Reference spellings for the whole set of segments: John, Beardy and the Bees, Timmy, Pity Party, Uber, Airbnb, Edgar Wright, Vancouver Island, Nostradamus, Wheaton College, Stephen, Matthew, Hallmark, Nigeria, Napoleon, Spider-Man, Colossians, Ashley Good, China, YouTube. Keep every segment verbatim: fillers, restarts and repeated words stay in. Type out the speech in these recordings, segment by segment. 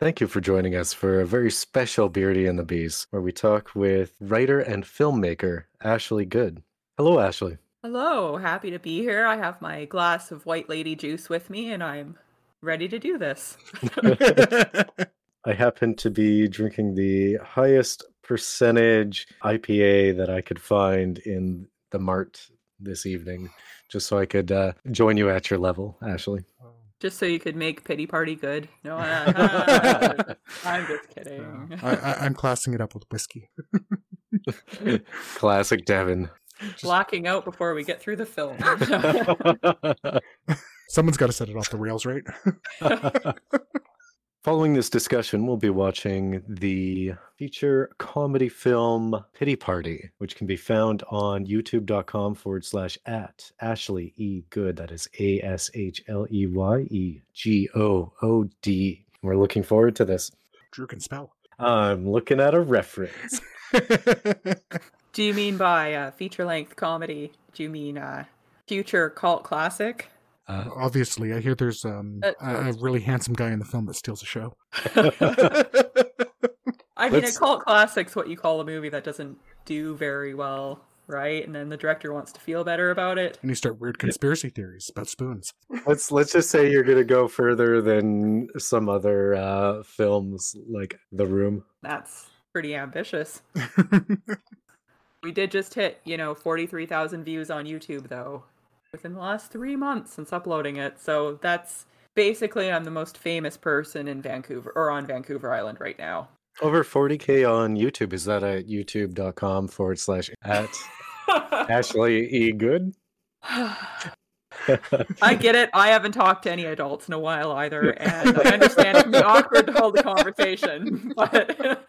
Thank you for joining us for a very special Beardy and the Bees, where we talk with writer and filmmaker Ashley Good. Hello, Ashley. Hello. Happy to be here. I have my glass of White Lady juice with me, and I'm ready to do this. I happen to be drinking the highest percentage I P A that I could find in the mart this evening, just so I could uh, join you at your level, Ashley. Just so you could make Pity Party good. No, I, I, I'm just kidding. I, I, I'm classing it up with whiskey. Classic Devin. Just... blocking out before we get through the film. Someone's got to set it off the rails, right? Following this discussion, we'll be watching the feature comedy film Pity Party, which can be found on youtube.com forward slash at Ashley E. Good. That is A S H L E Y E G O O D. We're looking forward to this. Drew can spell. I'm looking at a reference. Do you mean by uh, feature-length comedy? Do you mean uh, future cult classic? Uh, Obviously, I hear there's um, uh, a, a really handsome guy in the film that steals a show. I mean, Let's... a cult classic's what you call a movie that doesn't do very well, right? And then the director wants to feel better about it. And you start weird conspiracy yeah. theories about spoons. Let's let's just say you're going to go further than some other uh, films like The Room. That's pretty ambitious. We did just hit, you know, forty-three thousand views on YouTube, though, within the last three months since uploading it. So that's basically I'm the most famous person in Vancouver, or on Vancouver Island right now. Over forty K on YouTube. Is that at youtube.com forward slash at Ashley E. Good? I get it. I haven't talked to any adults in a while either. And I understand it can be awkward to hold a conversation. But...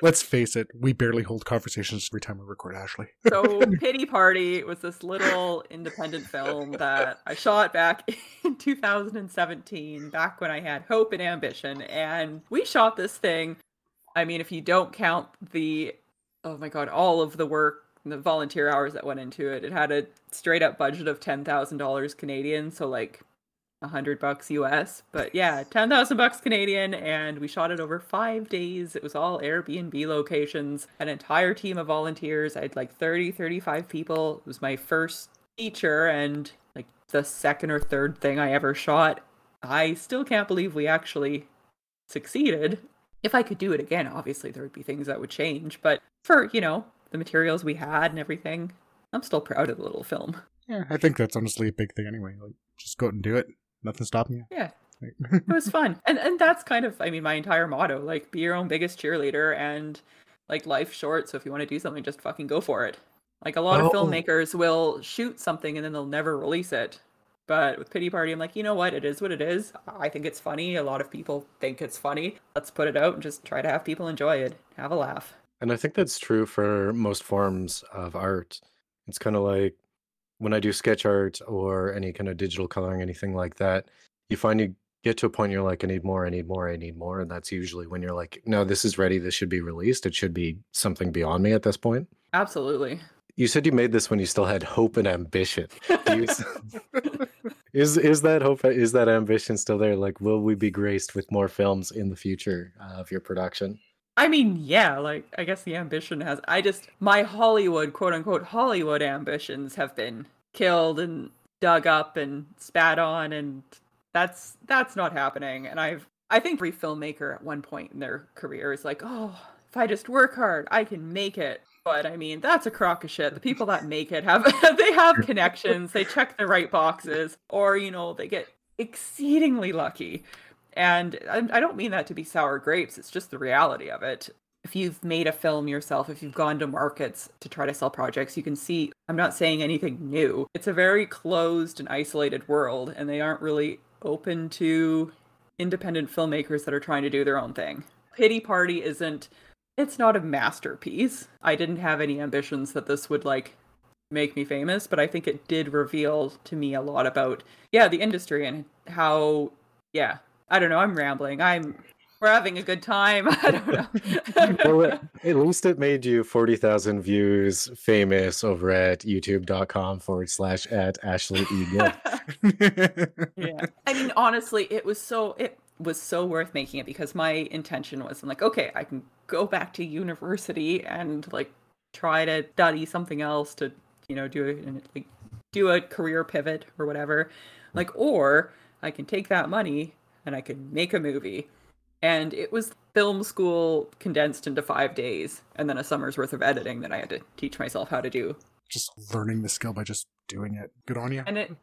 let's face it, we barely hold conversations every time we record, Ashley. So Pity Party was this little independent film that I shot back in two thousand seventeen, back when I had hope and ambition. And we shot this thing. I mean, if you don't count the, oh my God, all of the work, the volunteer hours that went into it, it had a straight up budget of ten thousand dollars Canadian. So like a hundred bucks U S, but yeah, ten thousand bucks Canadian. And we shot it over five days. It was all Airbnb locations, an entire team of volunteers. I had like thirty, thirty-five people. It was my first feature and like the second or third thing I ever shot. I still can't believe we actually succeeded. If I could do it again, obviously there would be things that would change, but for, you know, the materials we had and everything, I'm still proud of the little film. Yeah. I think that's honestly a big thing anyway. Like just go out and do it. Nothing stopping you. Yeah. It was fun. And and that's kind of, I mean, my entire motto, like be your own biggest cheerleader and like life's short. So if you want to do something, just fucking go for it. Like a lot oh. of filmmakers will shoot something and then they'll never release it. But with Pity Party, I'm like, you know what? It is what it is. I think it's funny. A lot of people think it's funny. Let's put it out and just try to have people enjoy it. Have a laugh. And I think that's true for most forms of art. It's kind of like, when I do sketch art or any kind of digital coloring, anything like that, you find you get to a point you're like, I need more, I need more, I need more. And that's usually when you're like, no, this is ready. This should be released. It should be something beyond me at this point. Absolutely. You said you made this when you still had hope and ambition. You, is is that hope, is that ambition still there? Like, will we be graced with more films in the future of your production? I mean, yeah, like, I guess the ambition has, I just, my Hollywood, quote unquote, Hollywood ambitions have been killed and dug up and spat on, and that's, that's not happening. And I've, I think every filmmaker at one point in their career is like, oh, if I just work hard, I can make it. But I mean, that's a crock of shit. The people that make it have, they have connections, they check the right boxes, or, you know, they get exceedingly lucky. And I don't mean that to be sour grapes. It's just the reality of it. If you've made a film yourself, if you've gone to markets to try to sell projects, you can see I'm not saying anything new. It's a very closed and isolated world, and they aren't really open to independent filmmakers that are trying to do their own thing. Pity Party isn't, it's not a masterpiece. I didn't have any ambitions that this would like make me famous, but I think it did reveal to me a lot about, yeah, the industry and how, yeah. I don't know. I'm rambling. I'm. We're having a good time. I don't know. Well, at least it made you forty thousand views famous over at youtube.com forward slash at Ashley E. Good. Yeah. I mean, honestly, it was so. It was so worth making it, because my intention was, I'm like, okay, I can go back to university and like try to study something else to, you know, do it and like do a career pivot or whatever. Like, or I can take that money and I could make a movie. And it was film school condensed into five days and then a summer's worth of editing that I had to teach myself how to do. Just learning the skill by just doing it. Good on you. And it,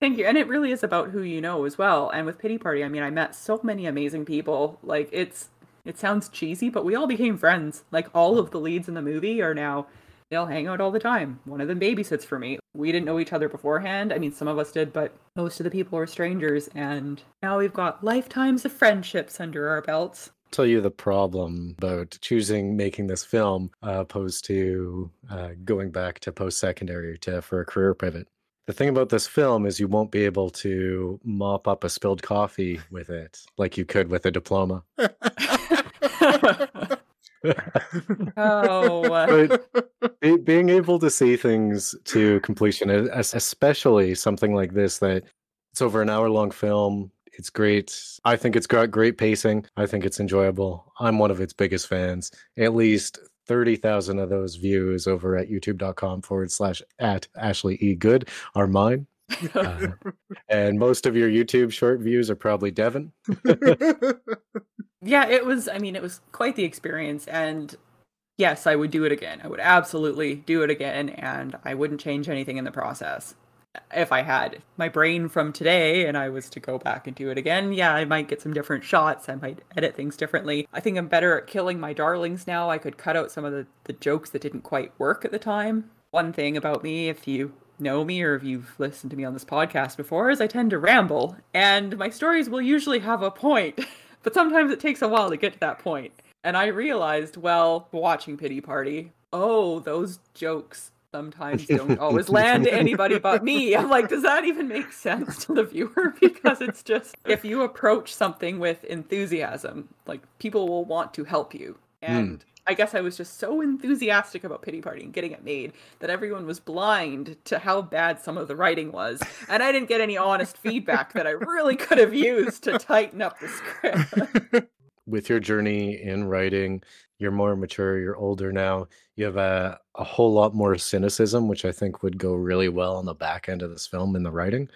thank you. And it really is about who you know as well. And with Pity Party, I mean, I met so many amazing people. Like, it's, it sounds cheesy, but we all became friends. Like, all of the leads in the movie are now, they'll hang out all the time. One of them babysits for me. We didn't know each other beforehand. I mean, some of us did, but most of the people were strangers. And now we've got lifetimes of friendships under our belts. Tell you the problem about choosing making this film uh, opposed to uh, going back to post-secondary to for a career pivot. The thing about this film is you won't be able to mop up a spilled coffee with it like you could with a diploma. oh, but be, being able to see things to completion, especially something like this, that it's over an hour-long film. It's great. I think it's got great pacing. I think it's enjoyable. I'm one of its biggest fans. At least thirty thousand of those views over at youtube.com forward slash at Ashley E. Good are mine. Uh, and most of your YouTube short views are probably Devin. Yeah, it was, I mean, it was quite the experience. And yes, I would do it again. I would absolutely do it again. And I wouldn't change anything in the process. If I had my brain from today and I was to go back and do it again, yeah, I might get some different shots. I might edit things differently. I think I'm better at killing my darlings now. I could cut out some of the, the jokes that didn't quite work at the time. One thing about me, if you know me or if you've listened to me on this podcast before, is I tend to ramble. And my stories will usually have a point, but sometimes it takes a while to get to that point. And I realized, well, watching Pity Party, oh, those jokes sometimes don't always land to anybody but me. I'm like, does that even make sense to the viewer? Because it's just, if you approach something with enthusiasm, like, people will want to help you. And mm. I guess I was just so enthusiastic about Pity Party and getting it made that everyone was blind to how bad some of the writing was. And I didn't get any honest feedback that I really could have used to tighten up the script. With your journey in writing, you're more mature, you're older now, you have a, a whole lot more cynicism, which I think would go really well on the back end of this film in the writing.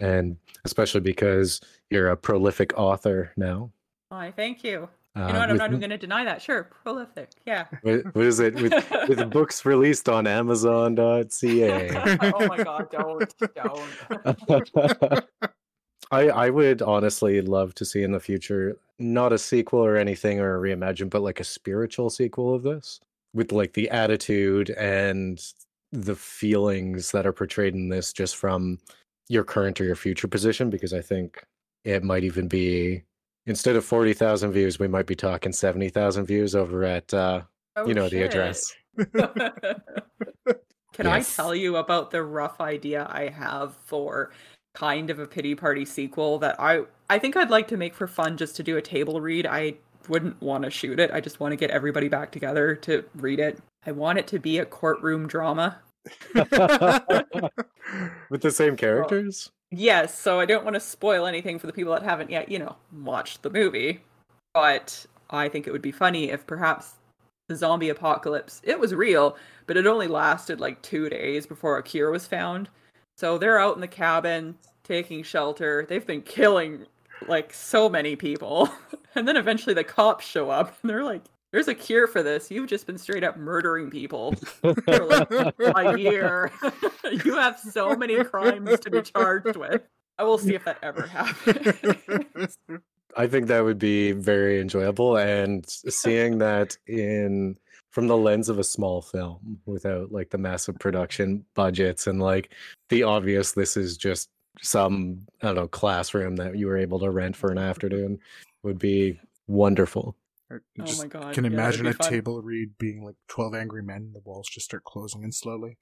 And especially because you're a prolific author now. Why, thank you. Uh, you know what, I'm with, not even going to deny that. Sure, prolific, yeah. What, what is it? With, with books released on amazon dot c a. Oh my God, don't, don't. I, I would honestly love to see in the future, not a sequel or anything or a reimagine, but like a spiritual sequel of this with like the attitude and the feelings that are portrayed in this just from your current or your future position, because I think it might even be, instead of forty thousand views, we might be talking seventy thousand views over at, uh, oh, you know, shit. The address. Can yes. I tell you about the rough idea I have for kind of a Pity Party sequel that I I think I'd like to make for fun, just to do a table read. I wouldn't want to shoot it. I just want to get everybody back together to read it. I want it to be a courtroom drama. With the same characters? Well, yes, so I don't want to spoil anything for the people that haven't yet, you know, watched the movie. But I think it would be funny if perhaps the zombie apocalypse, it was real, but it only lasted like two days before a cure was found. So they're out in the cabin, taking shelter. They've been killing, like, so many people. And then eventually the cops show up, and they're like, there's a cure for this. You've just been straight up murdering people for, like, a year. You have so many crimes to be charged with. I will see if that ever happens. I think that would be very enjoyable. And seeing that in... from the lens of a small film without like the massive production budgets and like the obvious, this is just some, I don't know, classroom that you were able to rent for an afternoon would be wonderful. Just, oh my God. Can yeah, imagine a fun. Table read being like twelve Angry Men and the walls just start closing in slowly.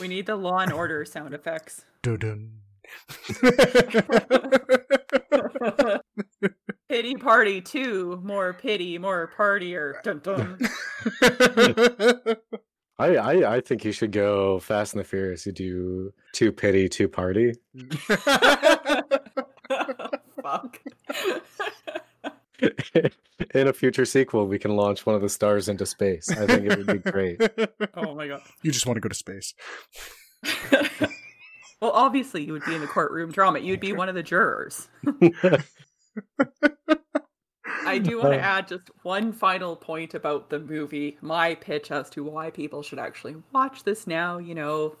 We need the Law and Order sound effects. Dun-dun. Pity Party two, more pity, more partier. Dun, dun. I, I I think you should go Fast and the Furious. You do two pity, two party. fuck. In a future sequel, we can launch one of the stars into space. I think it would be great. Oh my god. You just want to go to space. Well, obviously you would be in the courtroom drama. You'd be one of the jurors. I do want to add just one final point about the movie. My pitch as to why people should actually watch this now, you know,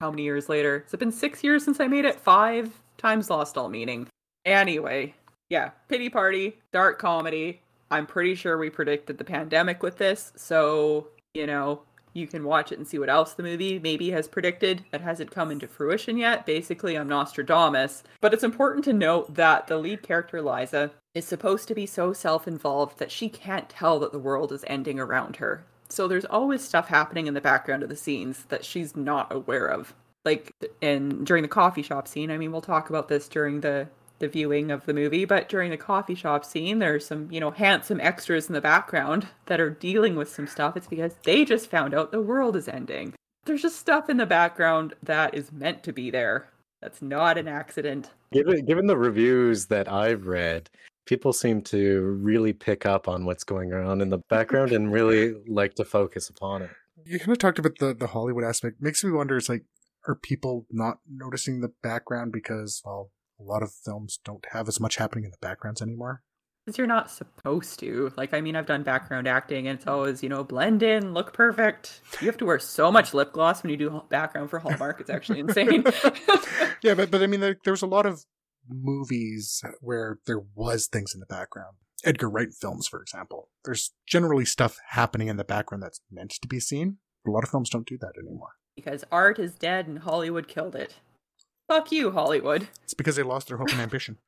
how many years later? It's been six years since I made it. Five times lost all meaning. Anyway, yeah, Pity Party, dark comedy. I'm pretty sure we predicted the pandemic with this. So, you know, you can watch it and see what else the movie maybe has predicted that hasn't come into fruition yet. Basically, I'm Nostradamus. But it's important to note that the lead character, Liza, is supposed to be so self-involved that she can't tell that the world is ending around her. So there's always stuff happening in the background of the scenes that she's not aware of. Like, and during the coffee shop scene, I mean, we'll talk about this during the, the viewing of the movie, but during the coffee shop scene, there's some, you know, handsome extras in the background that are dealing with some stuff. It's because they just found out the world is ending. There's just stuff in the background that is meant to be there. That's not an accident. Given, given the reviews that I've read, people seem to really pick up on what's going on in the background and really like to focus upon it. You kind of talked about the, the Hollywood aspect. Makes me wonder, it's like, are people not noticing the background because, well, a lot of films don't have as much happening in the backgrounds anymore? Because you're not supposed to. Like, I mean, I've done background acting and it's always, you know, blend in, look perfect. You have to wear so much lip gloss when you do background for Hallmark. It's actually insane. Yeah, but, but I mean, there, there was a lot of movies where there was things in the background. Edgar Wright films, for example, there's generally stuff happening in the background that's meant to be seen. A lot of films don't do that anymore because art is dead and Hollywood killed it. Fuck you, Hollywood. It's because they lost their hope and ambition.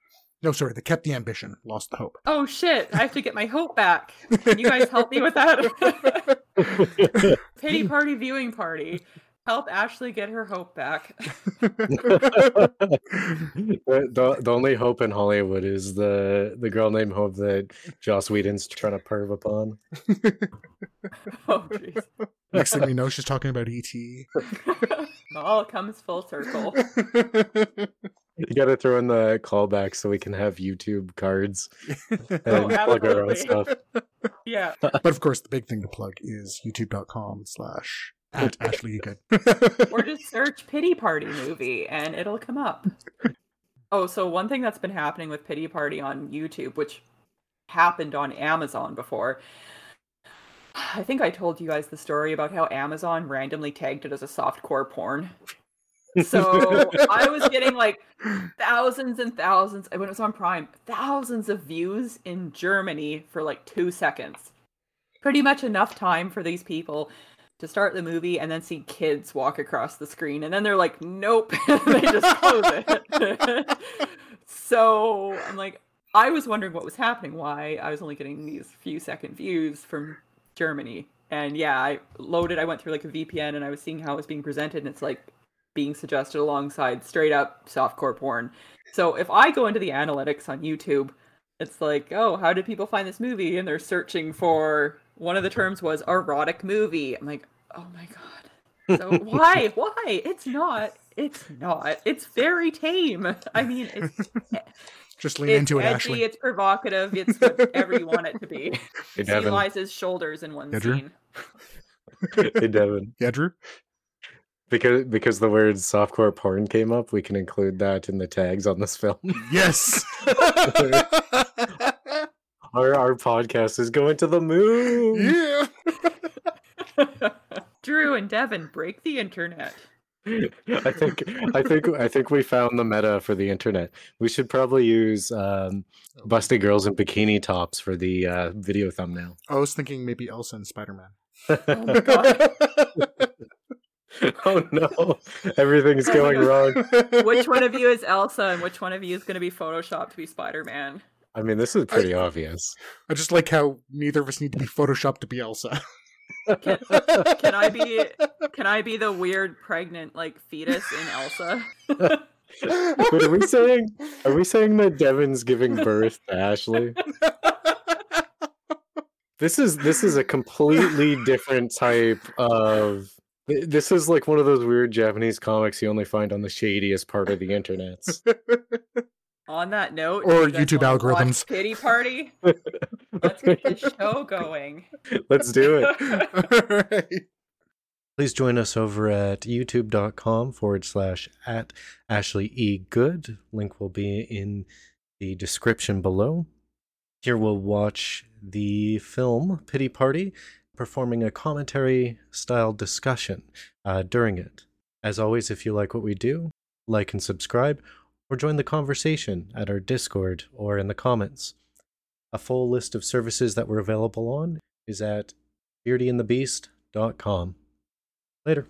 No, sorry, they kept the ambition, lost the hope. Oh shit, I have to get my hope back. Can you guys help me with that? Pity Party viewing party. Help Ashley get her hope back. the, the only hope in Hollywood is the, the girl named Hope that Joss Whedon's trying to perv upon. Oh, jeez. Next thing we know, she's talking about E T It all comes full circle. You got to throw in the callback so we can have YouTube cards and oh, plug our own stuff. Yeah. But of course, the big thing to plug is youtube.com slash... At Ashley Good. Or just search Pity Party movie and it'll come up. Oh, so one thing that's been happening with Pity Party on YouTube, which happened on Amazon before. I think I told you guys the story about how Amazon randomly tagged it as a softcore porn. So I was getting like thousands and thousands, when it was on Prime, thousands of views in Germany for like two seconds. Pretty much enough time for these people to start the movie and then see kids walk across the screen. And then they're like, nope. They just close it. So I'm like, I was wondering what was happening. Why I was only getting these few second views from Germany. And yeah, I loaded, I went through like a V P N and I was seeing how it was being presented. And it's like being suggested alongside straight up softcore porn. So if I go into the analytics on YouTube, it's like, oh, how did people find this movie? And they're searching for... One of the terms was erotic movie. I'm like, oh my god. So why? Why? It's not. It's not. It's very tame. I mean, it's just lean it's into it, edgy, Ashley. It's provocative. It's whatever you want it to be. Hey, she Liza's shoulders in one Andrew? Scene. Hey, Devin. Yeah, Drew? Because because the word softcore porn came up, we can include that in the tags on this film. Yes. Our, our podcast is going to the moon. Yeah. Drew and Devin break the internet. I think I think I think we found the meta for the internet. We should probably use um, busty girls in bikini tops for the uh, video thumbnail. I was thinking maybe Elsa and Spider-Man. Oh my god. Oh no, everything's oh going wrong. Which one of you is Elsa and which one of you is going to be photoshopped to be Spider-Man? I mean, this is pretty I, obvious. I just like how neither of us need to be photoshopped to be Elsa. Can, can I be? Can I be the weird pregnant like fetus in Elsa? Wait, are we saying? Are we saying that Devin's giving birth to Ashley? This is this is a completely different type of. This is like one of those weird Japanese comics you only find on the shadiest part of the internet. On that note, or you YouTube algorithms. Pity Party. Let's get this show going. Let's do it. All right. Please join us over at youtube.com forward slash at Ashley E. Good. Link will be in the description below. Here we'll watch the film Pity Party, performing a commentary style discussion uh, during it. As always, if you like what we do, like and subscribe, or join the conversation at our Discord or in the comments. A full list of services that we're available on is at beardy and the beast dot com. Later.